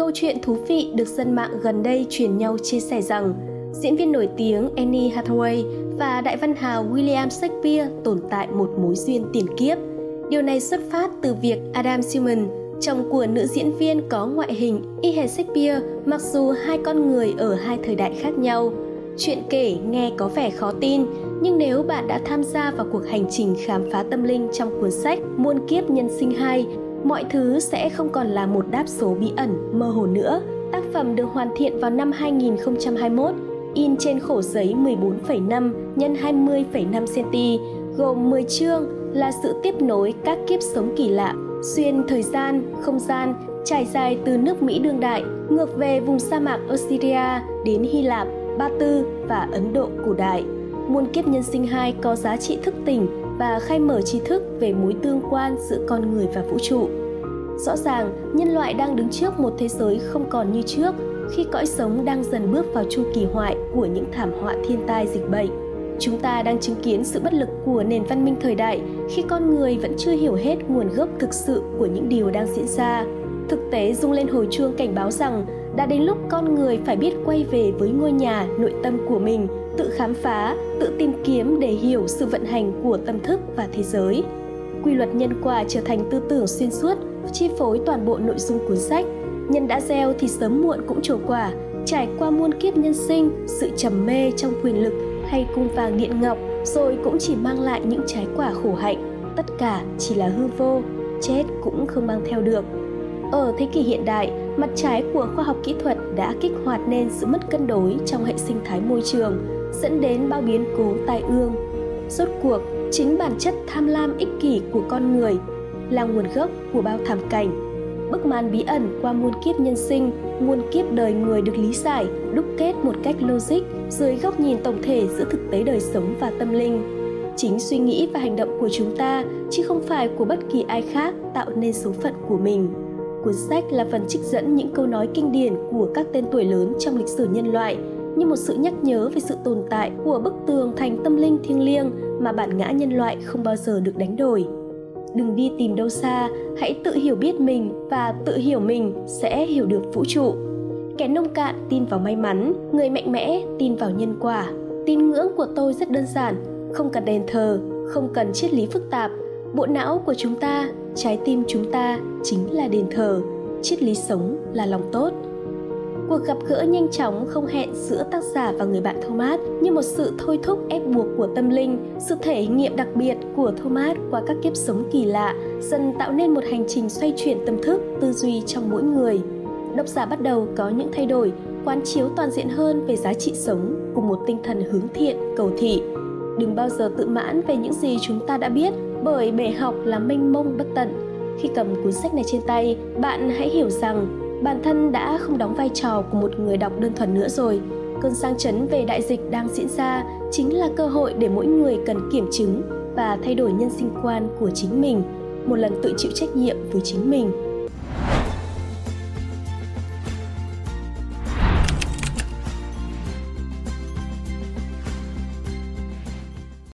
câu chuyện thú vị được dân mạng gần đây truyền nhau chia sẻ rằng diễn viên nổi tiếng Annie Hathaway và đại văn hào William Shakespeare tồn tại một mối duyên tiền kiếp. Điều này xuất phát từ việc Adam Simon, chồng của nữ diễn viên có ngoại hình y hệt Shakespeare, mặc dù hai con người ở hai thời đại khác nhau. Chuyện kể nghe có vẻ khó tin, nhưng nếu bạn đã tham gia vào cuộc hành trình khám phá tâm linh trong cuốn sách Muôn Kiếp Nhân Sinh 2, mọi thứ sẽ không còn là một đáp số bí ẩn, mơ hồ nữa. Tác phẩm được hoàn thiện vào năm 2021, in trên khổ giấy 14,5 x 20,5 cm, gồm 10 chương là sự tiếp nối các kiếp sống kỳ lạ, xuyên thời gian, không gian, trải dài từ nước Mỹ đương đại, ngược về vùng sa mạc Assyria đến Hy Lạp, Ba Tư và Ấn Độ cổ đại. Muôn Kiếp Nhân Sinh 2 có giá trị thức tỉnh và khai mở tri thức về mối tương quan giữa con người và vũ trụ. Rõ ràng, nhân loại đang đứng trước một thế giới không còn như trước, khi cõi sống đang dần bước vào chu kỳ hoại của những thảm họa thiên tai dịch bệnh. Chúng ta đang chứng kiến sự bất lực của nền văn minh thời đại khi con người vẫn chưa hiểu hết nguồn gốc thực sự của những điều đang diễn ra. Thực tế rung lên hồi chuông cảnh báo rằng đã đến lúc con người phải biết quay về với ngôi nhà nội tâm của mình, tự khám phá, tự tìm kiếm để hiểu sự vận hành của tâm thức và thế giới. Quy luật nhân quả trở thành tư tưởng xuyên suốt, chi phối toàn bộ nội dung cuốn sách. Nhân đã gieo thì sớm muộn cũng trổ quả, trải qua muôn kiếp nhân sinh, sự trầm mê trong quyền lực hay cung vàng điện ngọc rồi cũng chỉ mang lại những trái quả khổ hạnh, tất cả chỉ là hư vô, chết cũng không mang theo được. Ở thế kỷ hiện đại, mặt trái của khoa học kỹ thuật đã kích hoạt nên sự mất cân đối trong hệ sinh thái môi trường, dẫn đến bao biến cố tai ương. Rốt cuộc, chính bản chất tham lam ích kỷ của con người là nguồn gốc của bao thảm cảnh. Bức màn bí ẩn qua muôn kiếp nhân sinh, muôn kiếp đời người được lý giải, đúc kết một cách logic dưới góc nhìn tổng thể giữa thực tế đời sống và tâm linh. Chính suy nghĩ và hành động của chúng ta, chứ không phải của bất kỳ ai khác, tạo nên số phận của mình. Cuốn sách là phần trích dẫn những câu nói kinh điển của các tên tuổi lớn trong lịch sử nhân loại, như một sự nhắc nhớ về sự tồn tại của bức tường thành tâm linh thiêng liêng mà bản ngã nhân loại không bao giờ được đánh đổi. Đừng đi tìm đâu xa, hãy tự hiểu biết mình và tự hiểu mình sẽ hiểu được vũ trụ. Kẻ nông cạn tin vào may mắn, người mạnh mẽ tin vào nhân quả. Tín ngưỡng của tôi rất đơn giản, không cần đền thờ, không cần triết lý phức tạp. Bộ não của chúng ta, trái tim chúng ta chính là đền thờ, triết lý sống là lòng tốt. Cuộc gặp gỡ nhanh chóng không hẹn giữa tác giả và người bạn Thomas như một sự thôi thúc ép buộc của tâm linh, sự thể nghiệm đặc biệt của Thomas qua các kiếp sống kỳ lạ dần tạo nên một hành trình xoay chuyển tâm thức, tư duy trong mỗi người. Độc giả bắt đầu có những thay đổi, quán chiếu toàn diện hơn về giá trị sống cùng một tinh thần hướng thiện, cầu thị. Đừng bao giờ tự mãn về những gì chúng ta đã biết, bởi bể học là mênh mông bất tận. Khi cầm cuốn sách này trên tay, bạn hãy hiểu rằng bản thân đã không đóng vai trò của một người đọc đơn thuần nữa rồi. Cơn sang chấn về đại dịch đang diễn ra chính là cơ hội để mỗi người cần kiểm chứng và thay đổi nhân sinh quan của chính mình, một lần tự chịu trách nhiệm với chính mình.